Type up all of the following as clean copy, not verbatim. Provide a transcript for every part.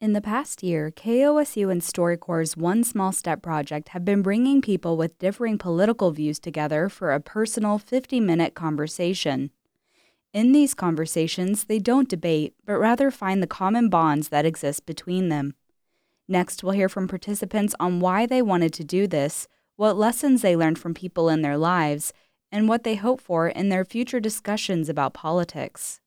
In the past year, KOSU and StoryCorps' One Small Step project have been bringing people with differing political views together for a personal 50-minute conversation. In these conversations, they don't debate, but rather find the common bonds that exist between them. Next, we'll hear from participants on why they wanted to do this, what lessons they learned from people in their lives, and what they hope for in their future discussions about politics.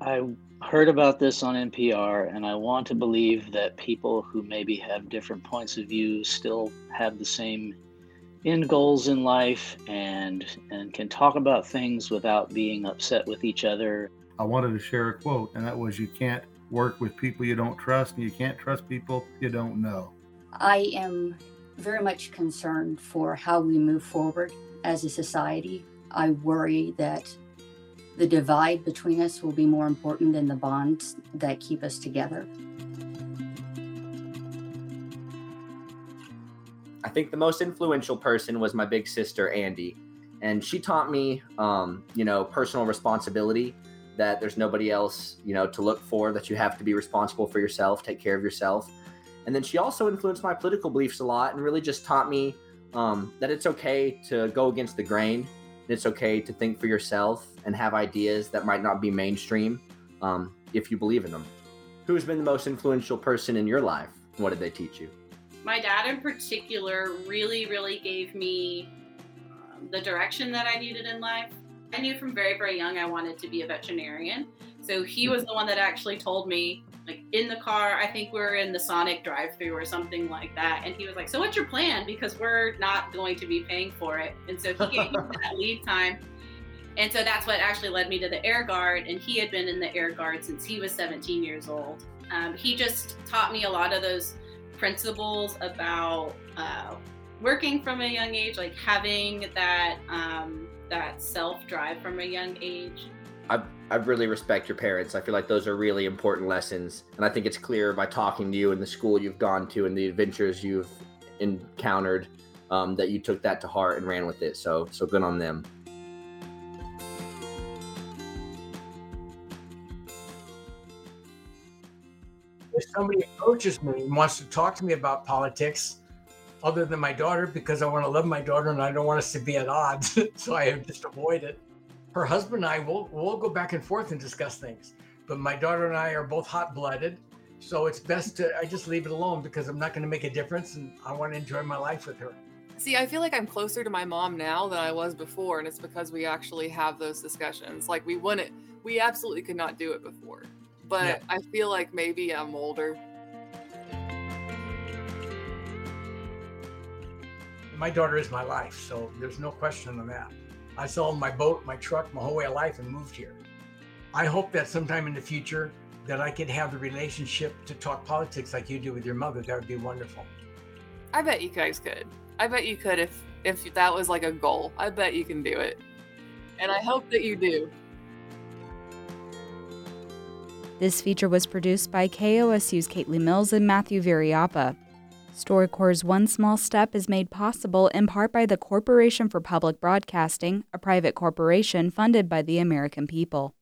I heard about this on NPR, and I want to believe that people who maybe have different points of view still have the same end goals in life and can talk about things without being upset with each other. I wanted to share a quote, and that was, you can't work with people you don't trust, and you can't trust people you don't know. I am very much concerned for how we move forward as a society. I worry that the divide between us will be more important than the bonds that keep us together. I think the most influential person was my big sister, Andy. And she taught me, personal responsibility, that there's nobody else, to look for, that you have to be responsible for yourself, take care of yourself. And then she also influenced my political beliefs a lot and really just taught me that it's okay to go against the grain. It's okay to think for yourself and have ideas that might not be mainstream if you believe in them. Who's been the most influential person in your life? What did they teach you? My dad in particular really, really gave me the direction that I needed in life. I knew from very, very young I wanted to be a veterinarian. So he was the one that actually told me, like in the car, I think we were in the Sonic drive-thru or something like that. And he was like, so what's your plan? Because we're not going to be paying for it. And so he gave me that lead time. And so that's what actually led me to the Air Guard. And he had been in the Air Guard since he was 17 years old. He just taught me a lot of those principles about working from a young age, like having that that self-drive from a young age. I really respect your parents. I feel like those are really important lessons. And I think it's clear by talking to you and the school you've gone to and the adventures you've encountered that you took that to heart and ran with it. So good on them. If somebody approaches me and wants to talk to me about politics, other than my daughter, because I want to love my daughter and I don't want us to be at odds, so I just avoid it. Her husband and I, we'll go back and forth and discuss things. But my daughter and I are both hot-blooded. So it's best I just leave it alone because I'm not going to make a difference and I want to enjoy my life with her. See, I feel like I'm closer to my mom now than I was before. And it's because we actually have those discussions. Like we absolutely could not do it before. But yeah. I feel like maybe I'm older. My daughter is my life. So there's no question on that. I sold my boat, my truck, my whole way of life and moved here. I hope that sometime in the future that I could have the relationship to talk politics like you do with your mother. That would be wonderful. I bet you guys could. I bet you could if that was like a goal. I bet you can do it. And I hope that you do. This feature was produced by KOSU's Caitlin Mills and Matthew Veriapa. StoryCorps' One Small Step is made possible in part by the Corporation for Public Broadcasting, a private corporation funded by the American people.